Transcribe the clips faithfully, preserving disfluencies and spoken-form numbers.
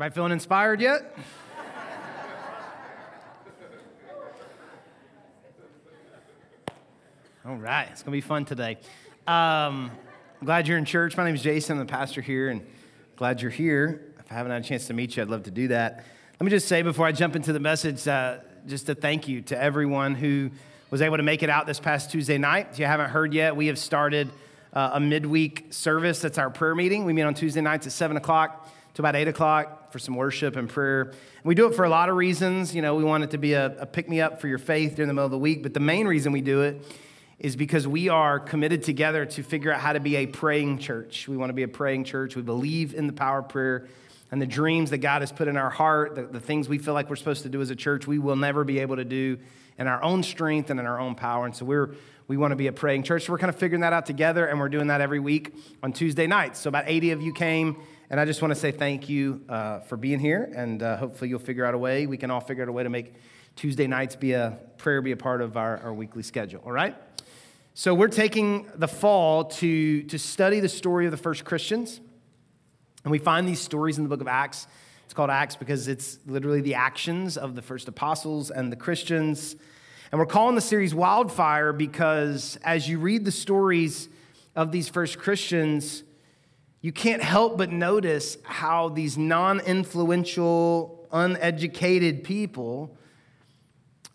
Everybody feeling inspired yet? All right, it's going to be fun today. Um, I'm glad you're in church. My name is Jason. I'm the pastor here, and glad you're here. If I haven't had a chance to meet you, I'd love to do that. Let me just say before I jump into the message, uh, just a thank you to everyone who was able to make it out this past Tuesday night. If you haven't heard yet, we have started uh, a midweek service. That's our prayer meeting. We meet on Tuesday nights at seven o'clock to about eight o'clock for some worship and prayer. And we do it for a lot of reasons. You know, we want it to be a, a pick-me-up for your faith during the middle of the week, but the main reason we do it is because we are committed together to figure out how to be a praying church. We want to be a praying church. We believe in the power of prayer and the dreams that God has put in our heart, the, the things we feel like we're supposed to do as a church, we will never be able to do in our own strength and in our own power. And so we're we want to be a praying church. So we're kind of figuring that out together, and we're doing that every week on Tuesday nights. So about eighty of you came, and I just want to say thank you uh, for being here, and uh, hopefully you'll figure out a way. We can all figure out a way to make Tuesday nights be a prayer, be a part of our, our weekly schedule, all right? So we're taking the fall to, to study the story of the first Christians. And we find these stories in the book of Acts. It's called Acts because it's literally the actions of the first apostles and the Christians. And we're calling the series Wildfire because as you read the stories of these first Christians, you can't help but notice how these non-influential, uneducated people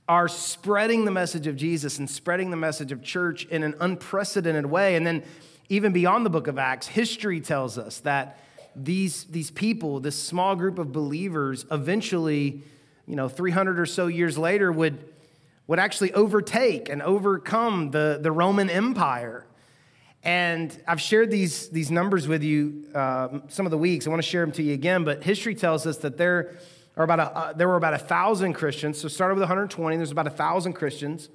are spreading the message of Jesus and spreading the message of church in an unprecedented way. And then even beyond the book of Acts, history tells us that these, these people, this small group of believers, eventually, you know, three hundred or so years later would, would actually overtake and overcome the, the Roman Empire. And I've shared these, these numbers with you uh, some of the weeks. I want to share them to you again, but history tells us that there Or about a, uh, there were about one thousand Christians, so started with one hundred twenty, there's about one thousand Christians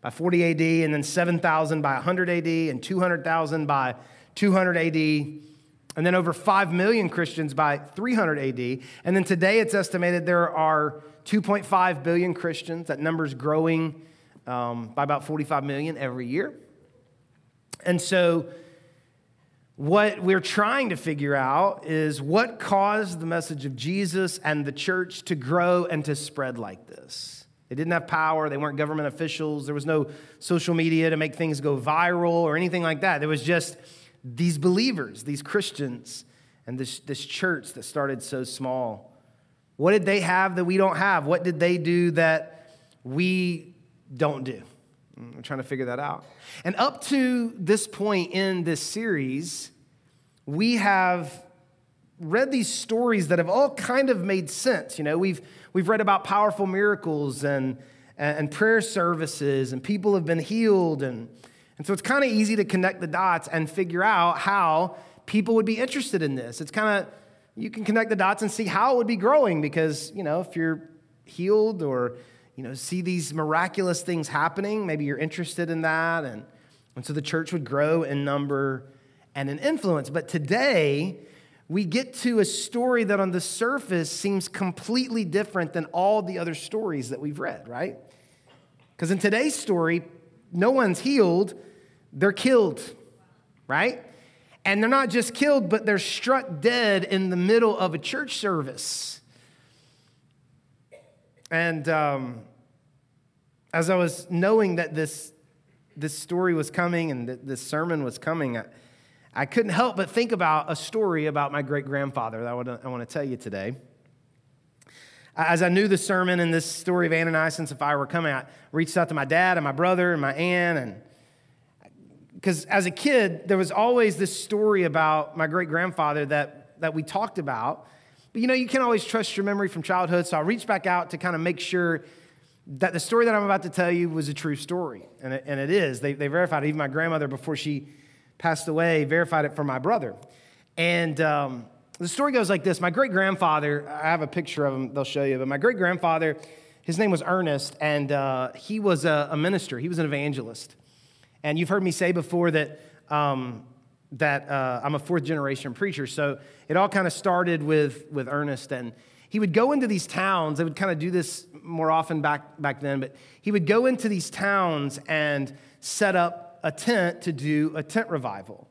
by forty A D, and then seven thousand by one hundred A D, and two hundred thousand by two hundred A D, and then over five million Christians by three hundred A D, and then today it's estimated there are two point five billion Christians. That number's growing um, by about forty-five million every year. And so what we're trying to figure out is what caused the message of Jesus and the church to grow and to spread like this. They didn't have power. They weren't government officials. There was no social media to make things go viral or anything like that. There was just these believers, these Christians, and this, this church that started so small. What did they have that we don't have? What did they do that we don't do? I'm trying to figure that out. And up to this point in this series, we have read these stories that have all kind of made sense. You know, we've we've read about powerful miracles and and prayer services, and people have been healed, and, and so it's kind of easy to connect the dots and figure out how people would be interested in this. It's kind of, you can connect the dots and see how it would be growing because, you know, if you're healed or you know, see these miraculous things happening. Maybe you're interested in that. And, and so the church would grow in number and in influence. But today, we get to a story that on the surface seems completely different than all the other stories that we've read, right? Because in today's story, no one's healed. They're killed, right? And they're not just killed, but they're struck dead in the middle of a church service. And um, as I was knowing that this this story was coming and that this sermon was coming, I, I couldn't help but think about a story about my great-grandfather that I want to I want to tell you today. As I knew the sermon and this story of Ananias and Sapphira were coming, I reached out to my dad and my brother and my aunt, and because as a kid, there was always this story about my great-grandfather that, that we talked about. But, you know, you can't always trust your memory from childhood, so I reached back out to kind of make sure that the story that I'm about to tell you was a true story, and it, and it is. They, they verified it. Even my grandmother, before she passed away, verified it for my brother. And um, the story goes like this. My great-grandfather, I have a picture of him they'll show you, but my great-grandfather, his name was Ernest, and uh, he was a, a minister. He was an evangelist. And you've heard me say before that Um, that uh, I'm a fourth-generation preacher, so it all kind of started with, with Ernest, and he would go into these towns. They would kind of do this more often back, back then, but he would go into these towns and set up a tent to do a tent revival.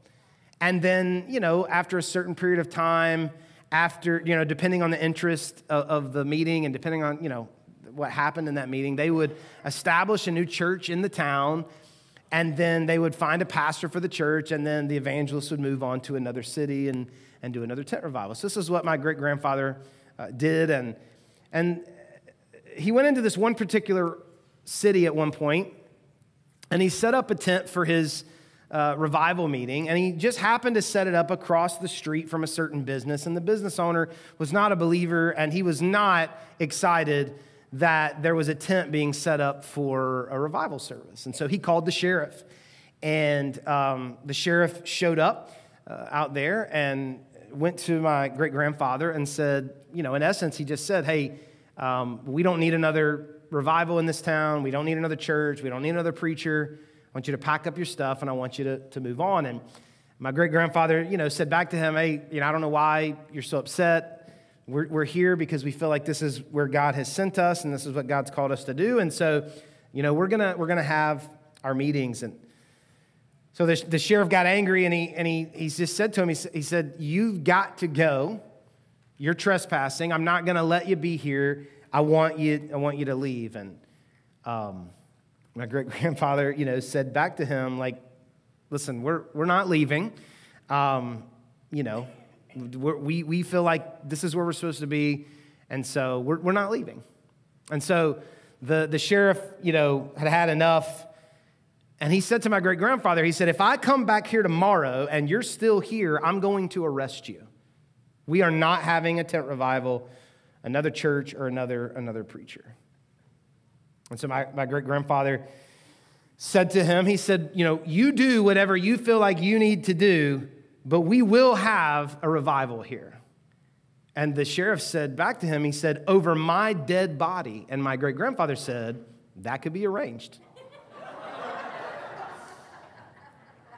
And then, you know, after a certain period of time, after, you know, depending on the interest of, of the meeting and depending on, you know, what happened in that meeting, they would establish a new church in the town, and then they would find a pastor for the church, and then the evangelists would move on to another city and, and do another tent revival. So this is what my great-grandfather uh, did, and and he went into this one particular city at one point, and he set up a tent for his uh, revival meeting, and he just happened to set it up across the street from a certain business, and the business owner was not a believer, and he was not excited that there was a tent being set up for a revival service. And so he called the sheriff, and um, the sheriff showed up uh, out there and went to my great-grandfather and said, you know, in essence, he just said, hey, um, we don't need another revival in this town. We don't need another church. We don't need another preacher. I want you to pack up your stuff, and I want you to, to move on. And my great-grandfather, you know, said back to him, hey, you know, I don't know why you're so upset. We're, we're here because we feel like this is where God has sent us, and this is what God's called us to do. And so, you know, we're gonna we're gonna have our meetings. And so the, the sheriff got angry, and he and he he just said to him, he, he said, "You've got to go. You're trespassing. I'm not gonna let you be here. I want you I want you to leave." And um, my great grandfather, you know, said back to him, like, "Listen, we're we're not leaving. Um, you know." We're, we we feel like this is where we're supposed to be, and so we're we're not leaving." And so the the sheriff, you know, had had enough, and he said to my great grandfather, he said, "If I come back here tomorrow and you're still here, I'm going to arrest you. We are not having a tent revival, another church, or another another preacher." And so my my great grandfather said to him, he said, "You know, you do whatever you feel like you need to do, but we will have a revival here." And the sheriff said back to him, he said, "Over my dead body." And my great-grandfather said, "That could be arranged."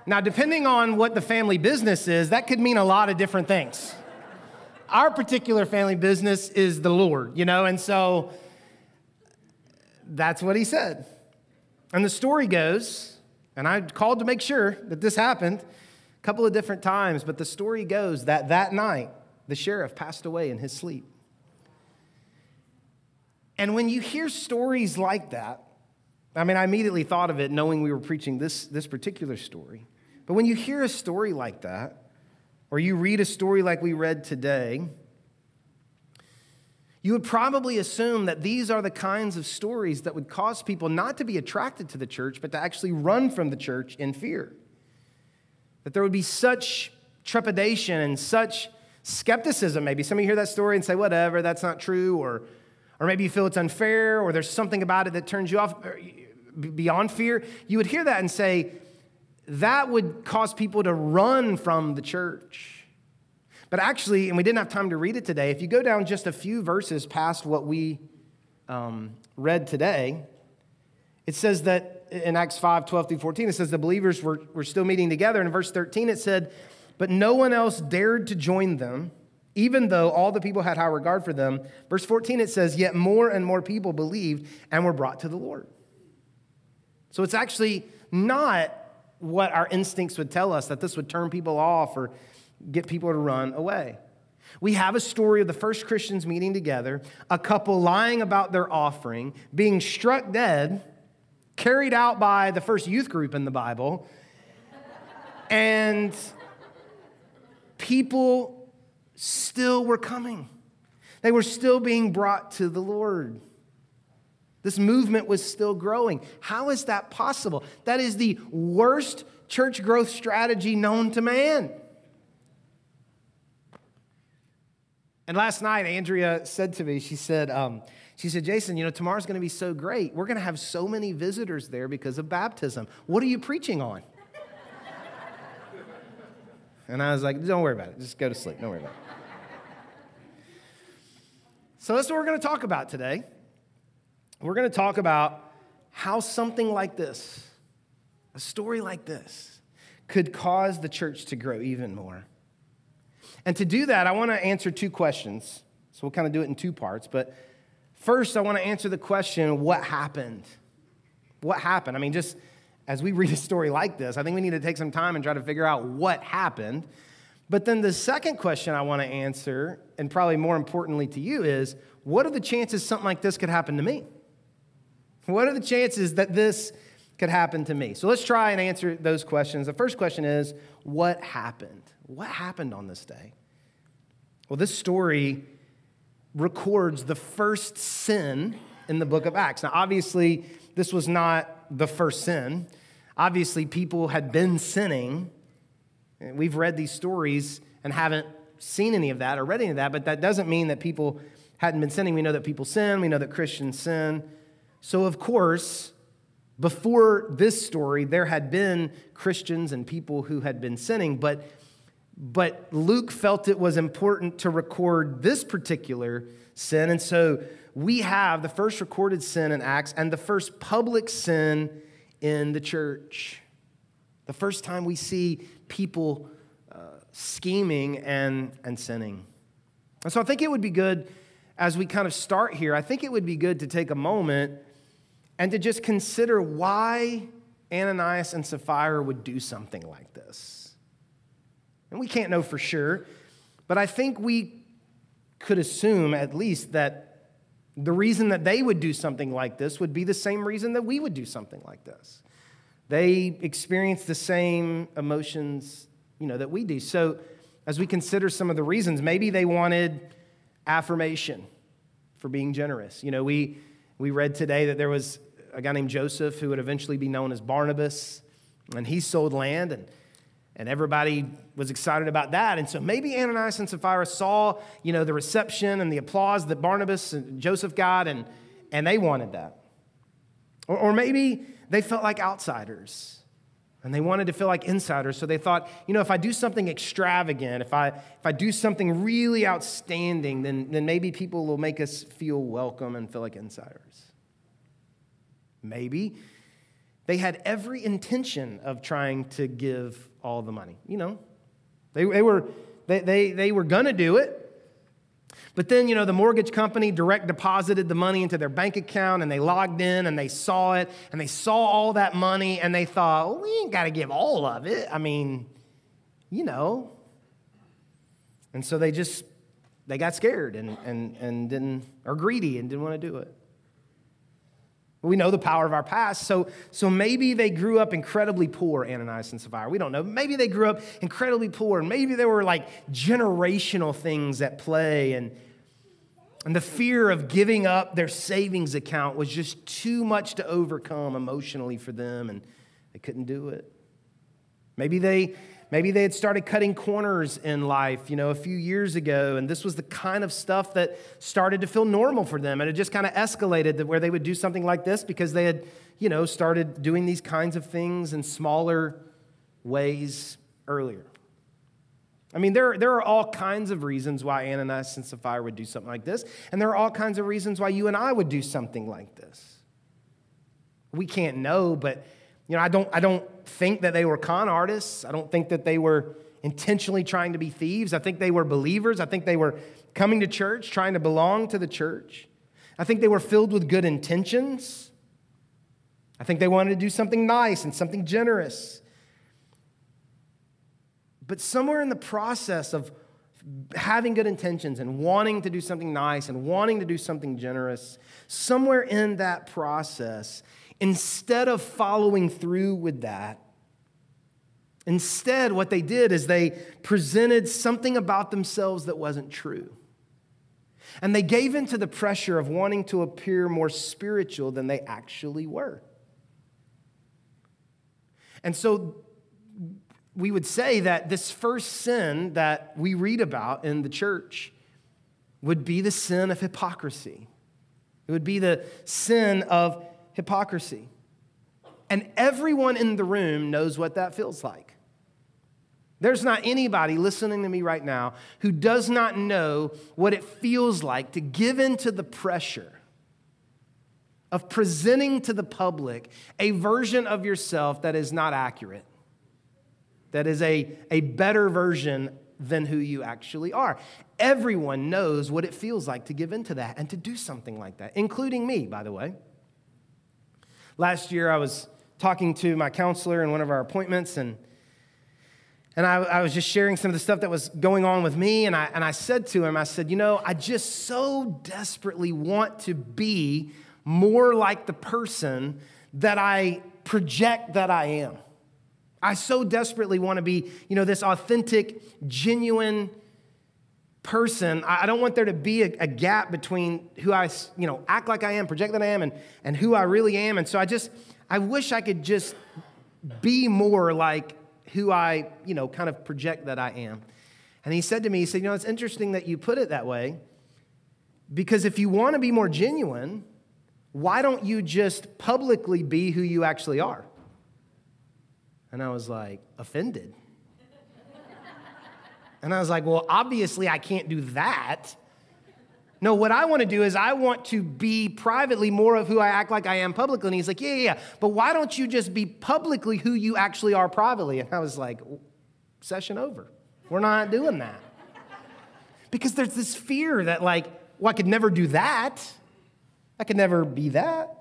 Now, depending on what the family business is, that could mean a lot of different things. Our particular family business is the Lord, you know, and so that's what he said. And the story goes, and I called to make sure that this happened couple of different times, but the story goes that that night, the sheriff passed away in his sleep. And when you hear stories like that, I mean, I immediately thought of it knowing we were preaching this, this particular story, but when you hear a story like that, or you read a story like we read today, you would probably assume that these are the kinds of stories that would cause people not to be attracted to the church, but to actually run from the church in fear. That there would be such trepidation and such skepticism, maybe. Some of you hear that story and say, whatever, that's not true, or, or maybe you feel it's unfair, or there's something about it that turns you off beyond fear. You would hear that and say, that would cause people to run from the church. But actually, and we didn't have time to read it today, if you go down just a few verses past what we um, read today, it says that, in Acts five, twelve through fourteen, it says the believers were, were still meeting together. In verse thirteen, it said, "But no one else dared to join them, even though all the people had high regard for them." Verse fourteen, it says, "Yet more and more people believed and were brought to the Lord." So it's actually not what our instincts would tell us, that this would turn people off or get people to run away. We have a story of the first Christians meeting together, a couple lying about their offering, being struck dead, carried out by the first youth group in the Bible, and people still were coming. They were still being brought to the Lord. This movement was still growing. How is that possible? That is the worst church growth strategy known to man. And last night, Andrea said to me, she said, um, She said, "Jason, you know, tomorrow's going to be so great. We're going to have so many visitors there because of baptism. What are you preaching on?" And I was like, "Don't worry about it. Just go to sleep. Don't worry about it." So that's what we're going to talk about today. We're going to talk about how something like this, a story like this, could cause the church to grow even more. And to do that, I want to answer two questions. So we'll kind of do it in two parts, but first, I want to answer the question, what happened? What happened? I mean, just as we read a story like this, I think we need to take some time and try to figure out what happened. But then the second question I want to answer, and probably more importantly to you, is what are the chances something like this could happen to me? What are the chances that this could happen to me? So let's try and answer those questions. The first question is, what happened? What happened on this day? Well, this story records the first sin in the book of Acts. Now, obviously, this was not the first sin. Obviously, people had been sinning. We've read these stories and haven't seen any of that or read any of that, but that doesn't mean that people hadn't been sinning. We know that people sin. We know that Christians sin. So, of course, before this story, there had been Christians and people who had been sinning, but, but Luke felt it was important to record this particular sin, and so we have the first recorded sin in Acts and the first public sin in the church. The first time we see people uh, scheming and, and sinning. And so I think it would be good, as we kind of start here, I think it would be good to take a moment and to just consider why Ananias and Sapphira would do something like this. And we can't know for sure, but I think we could assume at least that the reason that they would do something like this would be the same reason that we would do something like this. They experienced the same emotions, you know, that we do. So as we consider some of the reasons, maybe they wanted affirmation for being generous. You know, we... We read today that there was a guy named Joseph who would eventually be known as Barnabas, and he sold land, and, and everybody was excited about that. And so maybe Ananias and Sapphira saw, you know, the reception and the applause that Barnabas and Joseph got, and, and they wanted that. Or, or maybe they felt like outsiders, and they wanted to feel like insiders, so they thought, you know, if I do something extravagant, if I if I do something really outstanding, then, then maybe people will make us feel welcome and feel like insiders. Maybe they had every intention of trying to give all the money. You know, they they were they they, they were gonna do it. But then, you know, the mortgage company direct deposited the money into their bank account, and they logged in, and they saw it, and they saw all that money, and they thought, well, we ain't got to give all of it. I mean, you know. And so they just, they got scared and, and, and didn't, or greedy and didn't want to do it. We know the power of our past, so, so maybe they grew up incredibly poor, Ananias and Sapphira. We don't know. Maybe they grew up incredibly poor, and maybe there were like generational things at play, and, and the fear of giving up their savings account was just too much to overcome emotionally for them, and they couldn't do it. Maybe they, maybe they had started cutting corners in life, you know, a few years ago, and this was the kind of stuff that started to feel normal for them, and it just kind of escalated to where they would do something like this because they had, you know, started doing these kinds of things in smaller ways earlier. I mean, there, there are all kinds of reasons why Ananias and Sapphira would do something like this, and there are all kinds of reasons why you and I would do something like this. We can't know, but you know, I don't, I don't think that they were con artists. I don't think that they were intentionally trying to be thieves. I think they were believers. I think they were coming to church, trying to belong to the church. I think they were filled with good intentions. I think they wanted to do something nice and something generous. But somewhere in the process of having good intentions and wanting to do something nice and wanting to do something generous, somewhere in that process, instead of following through with that, instead what they did is they presented something about themselves that wasn't true. And they gave in to the pressure of wanting to appear more spiritual than they actually were. And so we would say that this first sin that we read about in the church would be the sin of hypocrisy. It would be the sin of hypocrisy. And everyone in the room knows what that feels like. There's not anybody listening to me right now who does not know what it feels like to give in to the pressure of presenting to the public a version of yourself that is not accurate, that is a, a better version than who you actually are. Everyone knows what it feels like to give in to that and to do something like that, including me, by the way. Last year, I was talking to my counselor in one of our appointments, and And I, I was just sharing some of the stuff that was going on with me, and I, and I said to him, I said, you know, I just so desperately want to be more like the person that I project that I am. I so desperately want to be, you know, this authentic, genuine person. I don't want there to be a, a gap between who I, you know, act like I am, project that I am, and, and who I really am. And so I just, I wish I could just be more like who I, you know, kind of project that I am. And he said to me, he said, you know, it's interesting that you put it that way, because if you want to be more genuine, why don't you just publicly be who you actually are? And I was like, offended. And I was like, well, obviously I can't do that. No, what I want to do is I want to be privately more of who I act like I am publicly. And he's like, yeah, yeah, yeah. But why don't you just be publicly who you actually are privately? And I was like, session over. We're not doing that. Because there's this fear that like, well, I could never do that. I could never be that.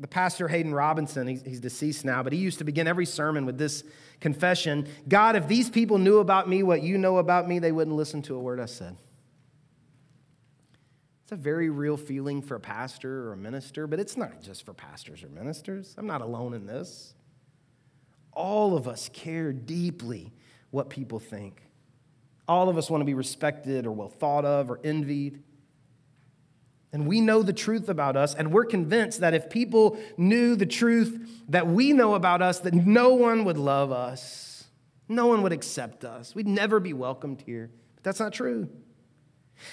The pastor, Hayden Robinson, he's, he's deceased now, but he used to begin every sermon with this confession: God, if these people knew about me what you know about me, they wouldn't listen to a word I said. It's a very real feeling for a pastor or a minister, but it's not just for pastors or ministers. I'm not alone in this. All of us care deeply what people think. All of us want to be respected or well thought of or envied. And we know the truth about us, and we're convinced that if people knew the truth that we know about us, that no one would love us. No one would accept us. We'd never be welcomed here. But that's not true.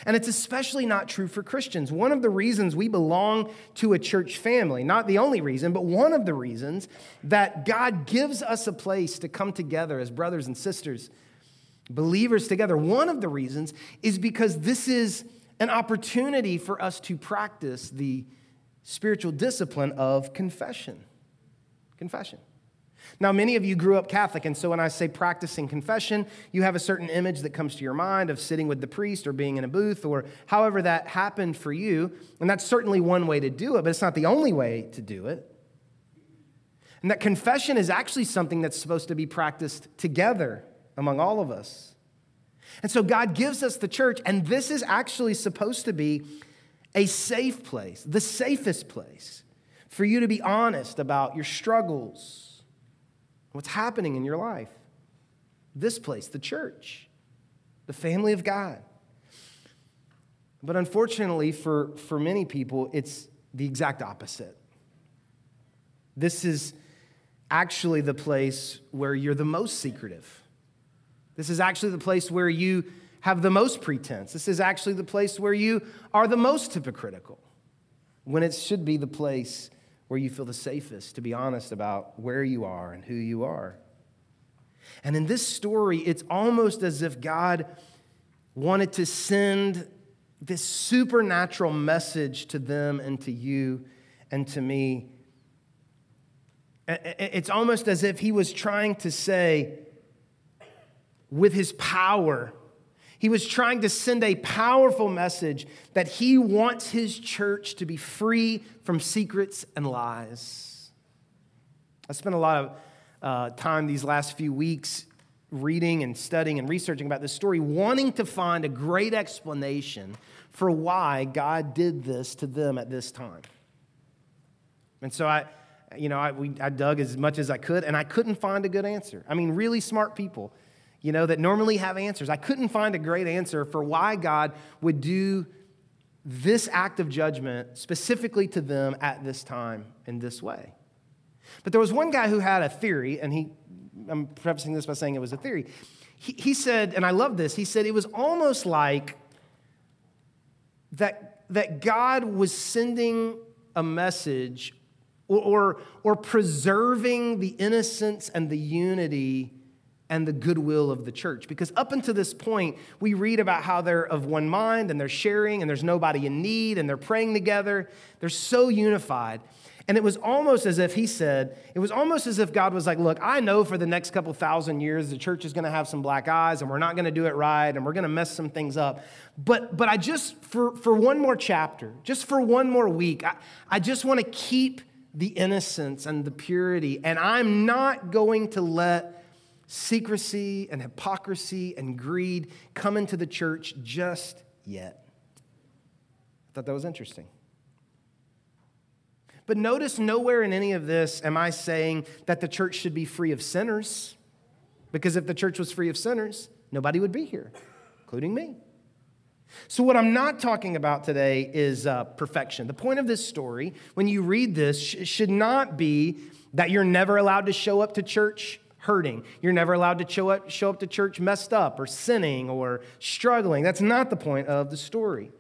And it's especially not true for Christians. One of the reasons we belong to a church family, not the only reason, but one of the reasons that God gives us a place to come together as brothers and sisters, believers together, one of the reasons is because this is an opportunity for us to practice the spiritual discipline of confession. Confession. Now, many of you grew up Catholic, and so when I say practicing confession, you have a certain image that comes to your mind of sitting with the priest or being in a booth or however that happened for you. And that's certainly one way to do it, but it's not the only way to do it. And that confession is actually something that's supposed to be practiced together among all of us. And so God gives us the church, and this is actually supposed to be a safe place, the safest place for you to be honest about your struggles, what's happening in your life. This place, the church, the family of God. But unfortunately for, for many people, it's the exact opposite. This is actually the place where you're the most secretive. This is actually the place where you have the most pretense. This is actually the place where you are the most hypocritical, when it should be the place where you feel the safest to be honest about where you are and who you are. And in this story, it's almost as if God wanted to send this supernatural message to them and to you and to me. It's almost as if he was trying to say, with his power, he was trying to send a powerful message that he wants his church to be free from secrets and lies. I spent a lot of uh, time these last few weeks reading and studying and researching about this story, wanting to find a great explanation for why God did this to them at this time. And so I, you know, I, we, I dug as much as I could, and I couldn't find a good answer. I mean, really smart people, you know, that normally have answers. I couldn't find a great answer for why God would do this act of judgment specifically to them at this time in this way. But there was one guy who had a theory, and he, I'm prefacing this by saying it was a theory. He, he said, and I love this, he said it was almost like that, that God was sending a message or, or, or preserving the innocence and the unity and the goodwill of the church. Because up until this point, we read about how they're of one mind, and they're sharing, and there's nobody in need, and they're praying together. They're so unified. And it was almost as if he said, it was almost as if God was like, look, I know for the next couple thousand years, the church is going to have some black eyes, and we're not going to do it right, and we're going to mess some things up. But but I just, for, for one more chapter, just for one more week, I, I just want to keep the innocence and the purity, and I'm not going to let secrecy and hypocrisy and greed come into the church just yet. I thought that was interesting. But notice nowhere in any of this am I saying that the church should be free of sinners, because if the church was free of sinners, nobody would be here, including me. So what I'm not talking about today is uh, perfection. The point of this story, when you read this, sh- should not be that you're never allowed to show up to church hurting. You're never allowed to show up, show up to church messed up or sinning or struggling. That's not the point of the story.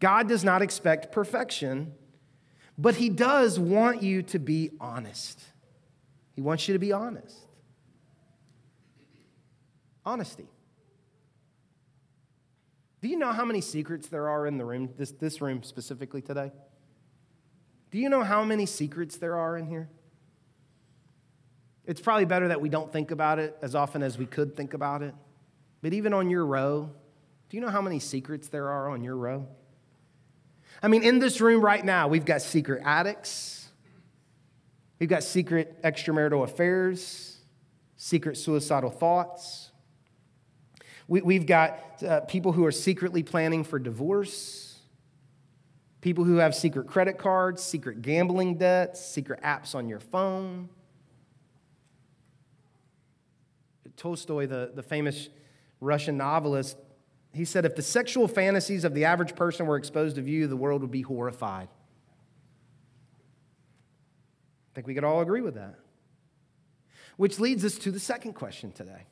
God does not expect perfection, but he does want you to be honest. He wants you to be honest. Honesty. Do you know how many secrets there are in the room, this, this room specifically today? Do you know how many secrets there are in here? It's probably better that we don't think about it as often as we could think about it. But even on your row, do you know how many secrets there are on your row? I mean, in this room right now, we've got secret addicts. We've got secret extramarital affairs, secret suicidal thoughts. We've got uh, people who are secretly planning for divorce, people who have secret credit cards, secret gambling debts, secret apps on your phone. Tolstoy, the, the famous Russian novelist, he said, if the sexual fantasies of the average person were exposed to view, the world would be horrified. I think we could all agree with that. Which leads us to the second question today.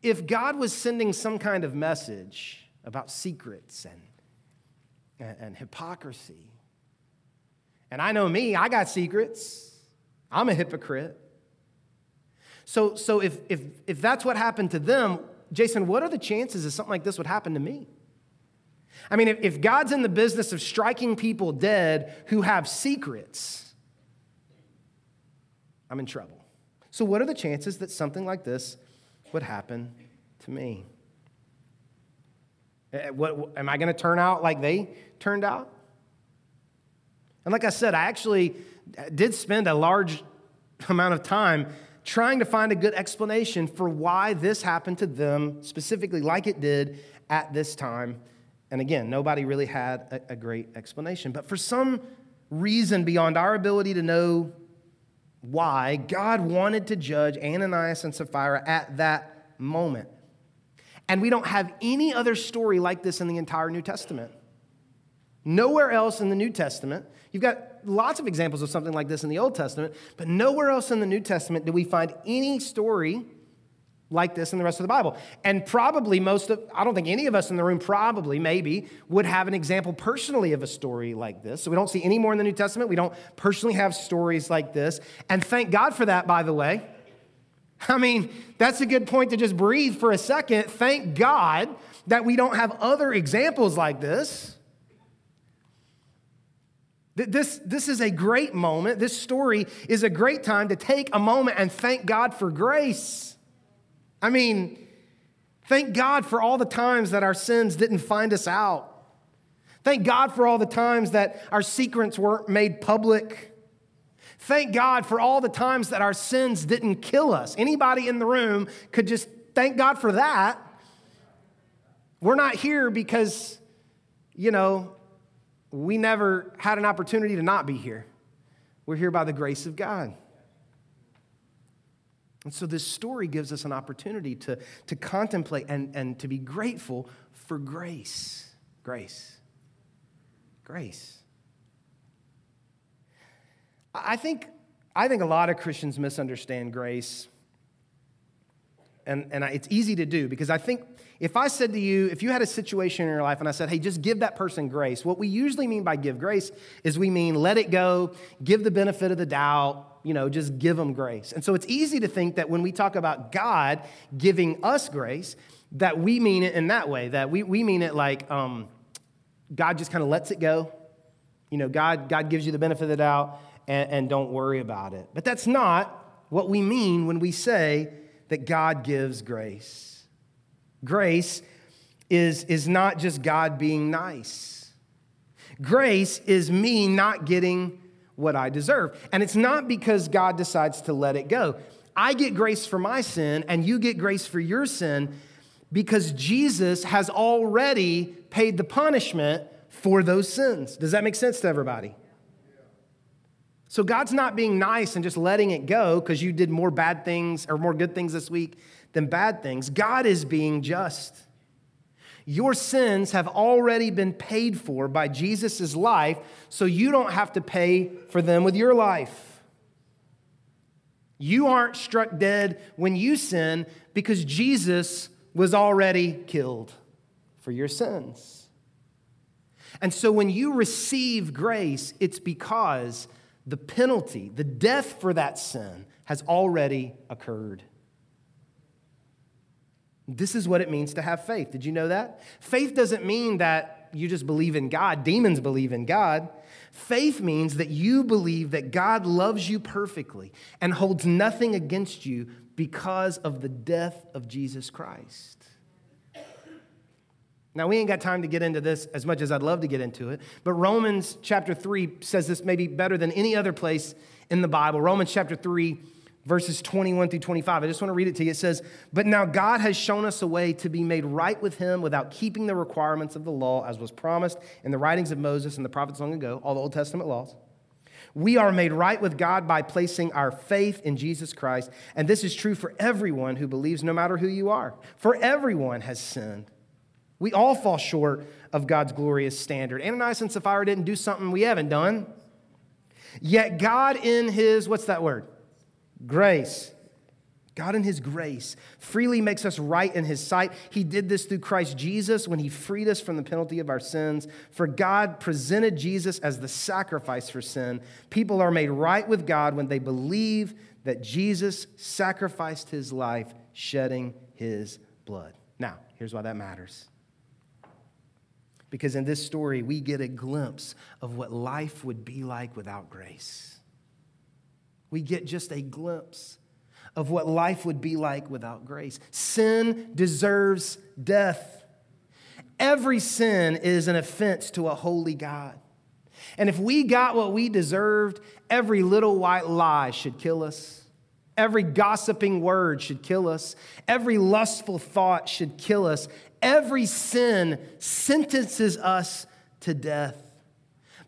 If God was sending some kind of message about secrets and, and, and hypocrisy, and I know me, I got secrets. I'm a hypocrite. So, so if, if, if that's what happened to them, Jason, what are the chances that something like this would happen to me? I mean, if, if God's in the business of striking people dead who have secrets, I'm in trouble. So what are the chances that something like this what happened to me? What, am I going to turn out like they turned out? And like I said, I actually did spend a large amount of time trying to find a good explanation for why this happened to them specifically, like it did at this time. And again, nobody really had a, a great explanation. But for some reason beyond our ability to know why, God wanted to judge Ananias and Sapphira at that moment. And we don't have any other story like this in the entire New Testament. Nowhere else in the New Testament. You've got lots of examples of something like this in the Old Testament, but nowhere else in the New Testament do we find any story like this in the rest of the Bible. And probably most of, I don't think any of us in the room probably, maybe, would have an example personally of a story like this. So we don't see any more in the New Testament. We don't personally have stories like this. And thank God for that, by the way. I mean, that's a good point to just breathe for a second. Thank God that we don't have other examples like this. This, this is a great moment. This story is a great time to take a moment and thank God for grace. I mean, thank God for all the times that our sins didn't find us out. Thank God for all the times that our secrets weren't made public. Thank God for all the times that our sins didn't kill us. Anybody in the room could just thank God for that. We're not here because, you know, we never had an opportunity to not be here. We're here by the grace of God. And so this story gives us an opportunity to, to contemplate and, and to be grateful for grace. Grace. Grace. I think, I think a lot of Christians misunderstand grace. And, and I, it's easy to do, because I think if I said to you, if you had a situation in your life and I said, hey, just give that person grace, what we usually mean by give grace is we mean let it go, give the benefit of the doubt. You know, just give them grace. And so it's easy to think that when we talk about God giving us grace, that we mean it in that way, that we, we mean it like um, God just kind of lets it go. You know, God, God gives you the benefit of the doubt and, and don't worry about it. But that's not what we mean when we say that God gives grace. Grace is, is not just God being nice. Grace is me not getting what I deserve. And it's not because God decides to let it go. I get grace for my sin, and you get grace for your sin because Jesus has already paid the punishment for those sins. Does that make sense to everybody? So God's not being nice and just letting it go because you did more bad things or more good things this week than bad things. God is being just. Your sins have already been paid for by Jesus' life, so you don't have to pay for them with your life. You aren't struck dead when you sin because Jesus was already killed for your sins. And so when you receive grace, it's because the penalty, the death for that sin has already occurred. This is what it means to have faith. Did you know that? Faith doesn't mean that you just believe in God. Demons believe in God. Faith means that you believe that God loves you perfectly and holds nothing against you because of the death of Jesus Christ. Now, we ain't got time to get into this as much as I'd love to get into it, but Romans chapter three says this maybe better than any other place in the Bible. Romans chapter three verses twenty-one through twenty-five. I just want to read it to you. It says, "But now God has shown us a way to be made right with him without keeping the requirements of the law as was promised in the writings of Moses and the prophets long ago," all the Old Testament laws. "We are made right with God by placing our faith in Jesus Christ. And this is true for everyone who believes, no matter who you are. For everyone has sinned. We all fall short of God's glorious standard." Ananias and Sapphira didn't do something we haven't done. "Yet God in his," what's that word? Grace. God in his grace freely makes us right in his sight. He did this through Christ Jesus when he freed us from the penalty of our sins. For God presented Jesus as the sacrifice for sin. People are made right with God when they believe that Jesus sacrificed his life, shedding his blood. Now, here's why that matters. Because in this story, we get a glimpse of what life would be like without grace. We get just a glimpse of what life would be like without grace. Sin deserves death. Every sin is an offense to a holy God. And if we got what we deserved, every little white lie should kill us. Every gossiping word should kill us. Every lustful thought should kill us. Every sin sentences us to death.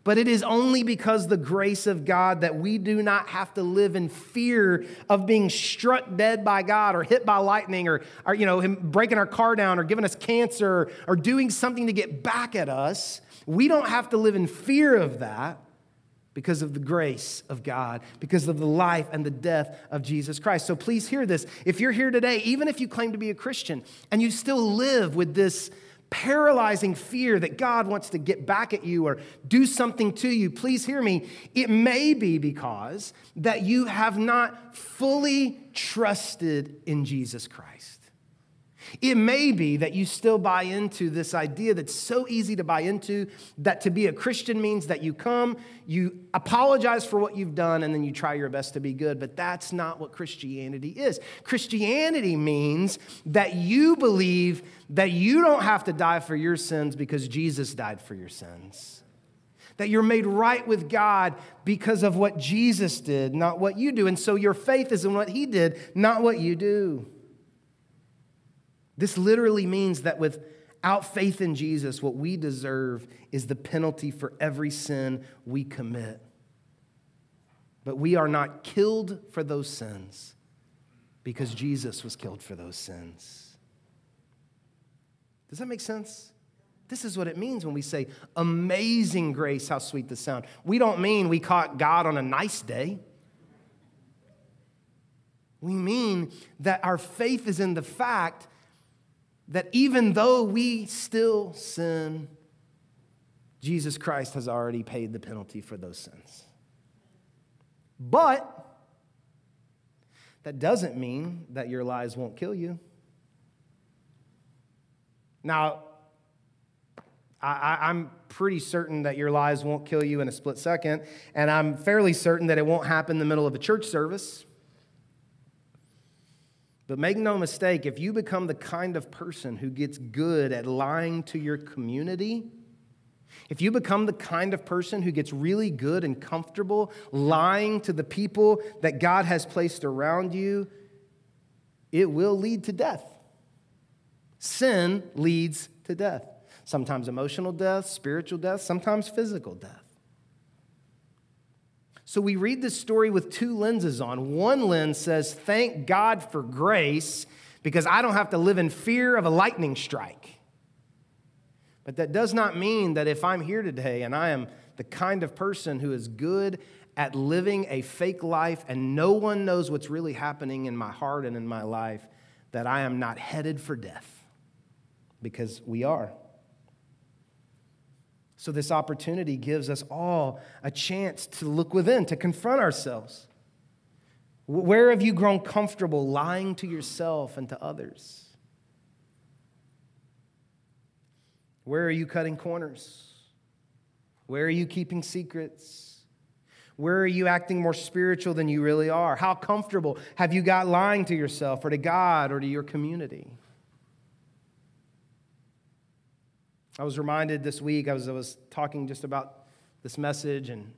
But it is only because the grace of God that we do not have to live in fear of being struck dead by God or hit by lightning or, or you know, him breaking our car down or giving us cancer or, or doing something to get back at us. We don't have to live in fear of that because of the grace of God, because of the life and the death of Jesus Christ. So please hear this. If you're here today, even if you claim to be a Christian and you still live with this paralyzing fear that God wants to get back at you or do something to you, please hear me. It may be because that you have not fully trusted in Jesus Christ. It may be that you still buy into this idea that's so easy to buy into, that to be a Christian means that you come, you apologize for what you've done, and then you try your best to be good. But that's not what Christianity is. Christianity means that you believe that you don't have to die for your sins because Jesus died for your sins. That you're made right with God because of what Jesus did, not what you do. And so your faith is in what he did, not what you do. This literally means that without faith in Jesus, what we deserve is the penalty for every sin we commit. But we are not killed for those sins because Jesus was killed for those sins. Does that make sense? This is what it means when we say, "Amazing grace, how sweet the sound." We don't mean we caught God on a nice day. We mean that our faith is in the fact that even though we still sin, Jesus Christ has already paid the penalty for those sins. But that doesn't mean that your lies won't kill you. Now, I, I, I'm pretty certain that your lies won't kill you in a split second, and I'm fairly certain that it won't happen in the middle of a church service. But make no mistake, if you become the kind of person who gets good at lying to your community, If you become the kind of person who gets really good and comfortable lying to the people that God has placed around you, it will lead to death. Sin leads to death. Sometimes emotional death, spiritual death, sometimes physical death. So we read this story with two lenses on. One lens says, thank God for grace, because I don't have to live in fear of a lightning strike. But that does not mean that if I'm here today and I am the kind of person who is good at living a fake life and no one knows what's really happening in my heart and in my life, that I am not headed for death, because we are. So this opportunity gives us all a chance to look within, to confront ourselves. Where have you grown comfortable lying to yourself and to others? Where are you cutting corners? Where are you keeping secrets? Where are you acting more spiritual than you really are? How comfortable have you got lying to yourself or to God or to your community? I was reminded this week, I was, I was talking just about this message and,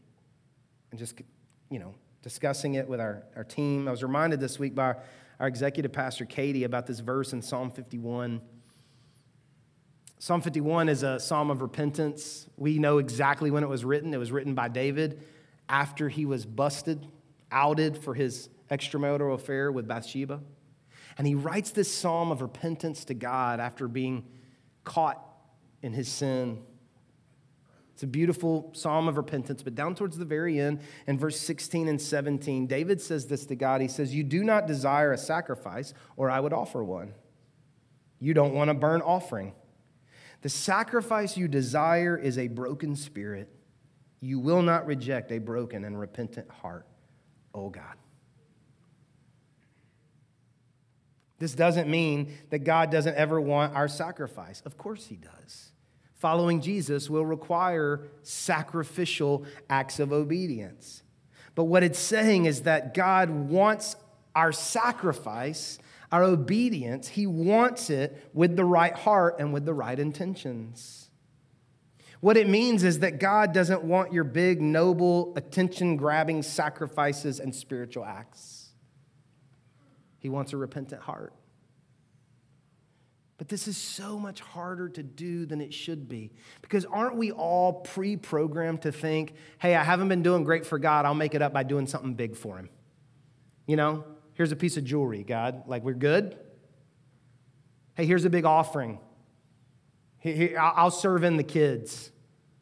and just, you know, discussing it with our, our team. I was reminded this week by our executive pastor, Katie, about this verse in Psalm fifty-one. Psalm fifty-one is a psalm of repentance. We know exactly when it was written. It was written by David after he was busted, outed for his extramarital affair with Bathsheba. And he writes this psalm of repentance to God after being caught in his sin. It's a beautiful psalm of repentance, but down towards the very end, in verse sixteen and seventeen, David says this to God. He says, you do not desire a sacrifice, or I would offer one. You don't want a burnt offering. The sacrifice you desire is a broken spirit. You will not reject a broken and repentant heart, O God. This doesn't mean that God doesn't ever want our sacrifice. Of course he does. Following Jesus will require sacrificial acts of obedience. But what it's saying is that God wants our sacrifice, our obedience. He wants it with the right heart and with the right intentions. What it means is that God doesn't want your big, noble, attention-grabbing sacrifices and spiritual acts. He wants a repentant heart. But this is so much harder to do than it should be, because aren't we all pre-programmed to think, hey, I haven't been doing great for God, I'll make it up by doing something big for him. You know, here's a piece of jewelry, God. Like, we're good. Hey, here's a big offering. I'll serve in the kids,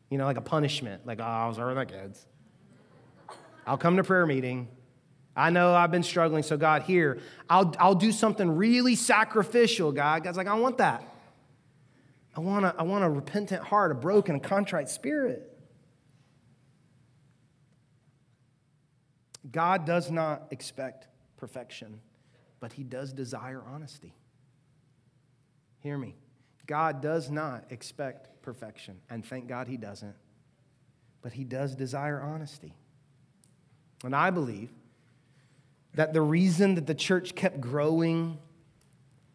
you know, like a punishment. Like, oh, I'll serve in the kids. I'll come to prayer meeting. I know I've been struggling, so God, here, I'll, I'll do something really sacrificial, God. God's like, I want that. I want, a, I want a repentant heart, a broken, a contrite spirit. God does not expect perfection, but he does desire honesty. Hear me. God does not expect perfection, and thank God he doesn't, but he does desire honesty. And I believe that the reason that the church kept growing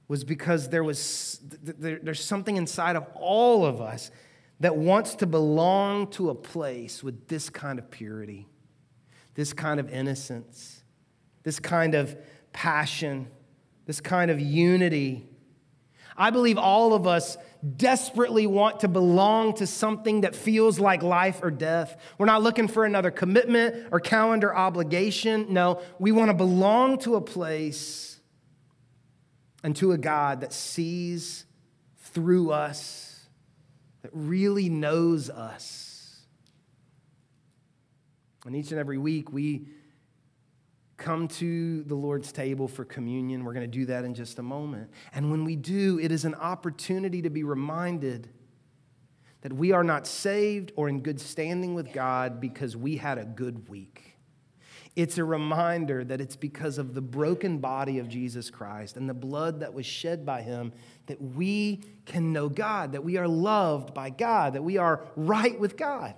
was because there was there, there's something inside of all of us that wants to belong to a place with this kind of purity, this kind of innocence, this kind of passion, this kind of unity. I believe all of us desperately want to belong to something that feels like life or death. We're not looking for another commitment or calendar obligation. No, we want to belong to a place and to a God that sees through us, that really knows us. And each and every week we come to the Lord's table for communion. We're going to do that in just a moment. And when we do, it is an opportunity to be reminded that we are not saved or in good standing with God because we had a good week. It's a reminder that it's because of the broken body of Jesus Christ and the blood that was shed by him that we can know God, that we are loved by God, that we are right with God.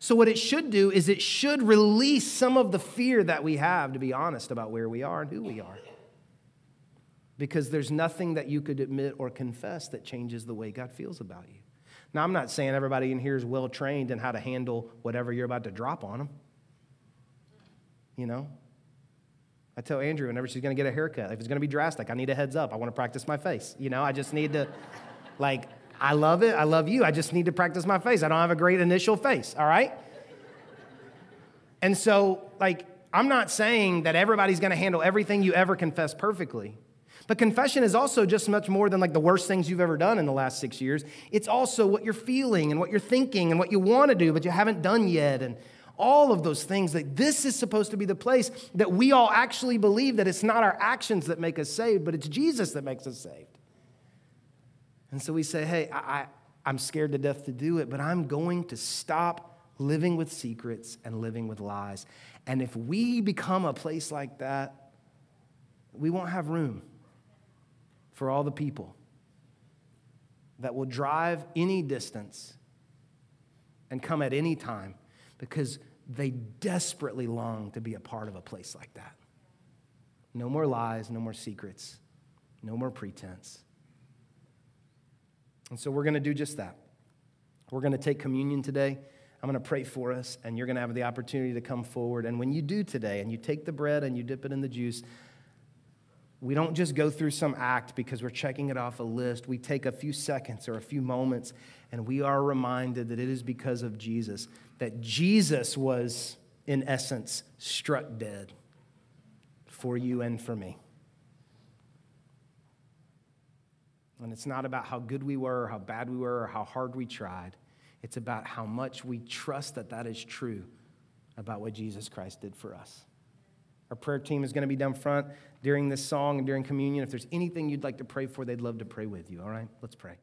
So what it should do is it should release some of the fear that we have, to be honest, about where we are and who we are. Because there's nothing that you could admit or confess that changes the way God feels about you. Now, I'm not saying everybody in here is well-trained in how to handle whatever you're about to drop on them. You know? I tell Andrew whenever she's going to get a haircut, if it's going to be drastic, I need a heads up. I want to practice my face. You know, I just need to, like, I love it. I love you. I just need to practice my face. I don't have a great initial face, all right? And so, like, I'm not saying that everybody's going to handle everything you ever confess perfectly. But confession is also just much more than, like, the worst things you've ever done in the last six years. It's also what you're feeling and what you're thinking and what you want to do but you haven't done yet, and all of those things. Like, this is supposed to be the place that we all actually believe that it's not our actions that make us saved, but it's Jesus that makes us saved. And so we say, hey, I, I, I'm scared to death to do it, but I'm going to stop living with secrets and living with lies. And if we become a place like that, we won't have room for all the people that will drive any distance and come at any time because they desperately long to be a part of a place like that. No more lies, no more secrets, no more pretense. And so we're going to do just that. We're going to take communion today. I'm going to pray for us, and you're going to have the opportunity to come forward. And when you do today, and you take the bread and you dip it in the juice, we don't just go through some act because we're checking it off a list. We take a few seconds or a few moments, and we are reminded that it is because of Jesus, that Jesus was, in essence, struck dead for you and for me. And it's not about how good we were or how bad we were or how hard we tried. It's about how much we trust that that is true about what Jesus Christ did for us. Our prayer team is going to be down front during this song and during communion. If there's anything you'd like to pray for, they'd love to pray with you, all right? Let's pray.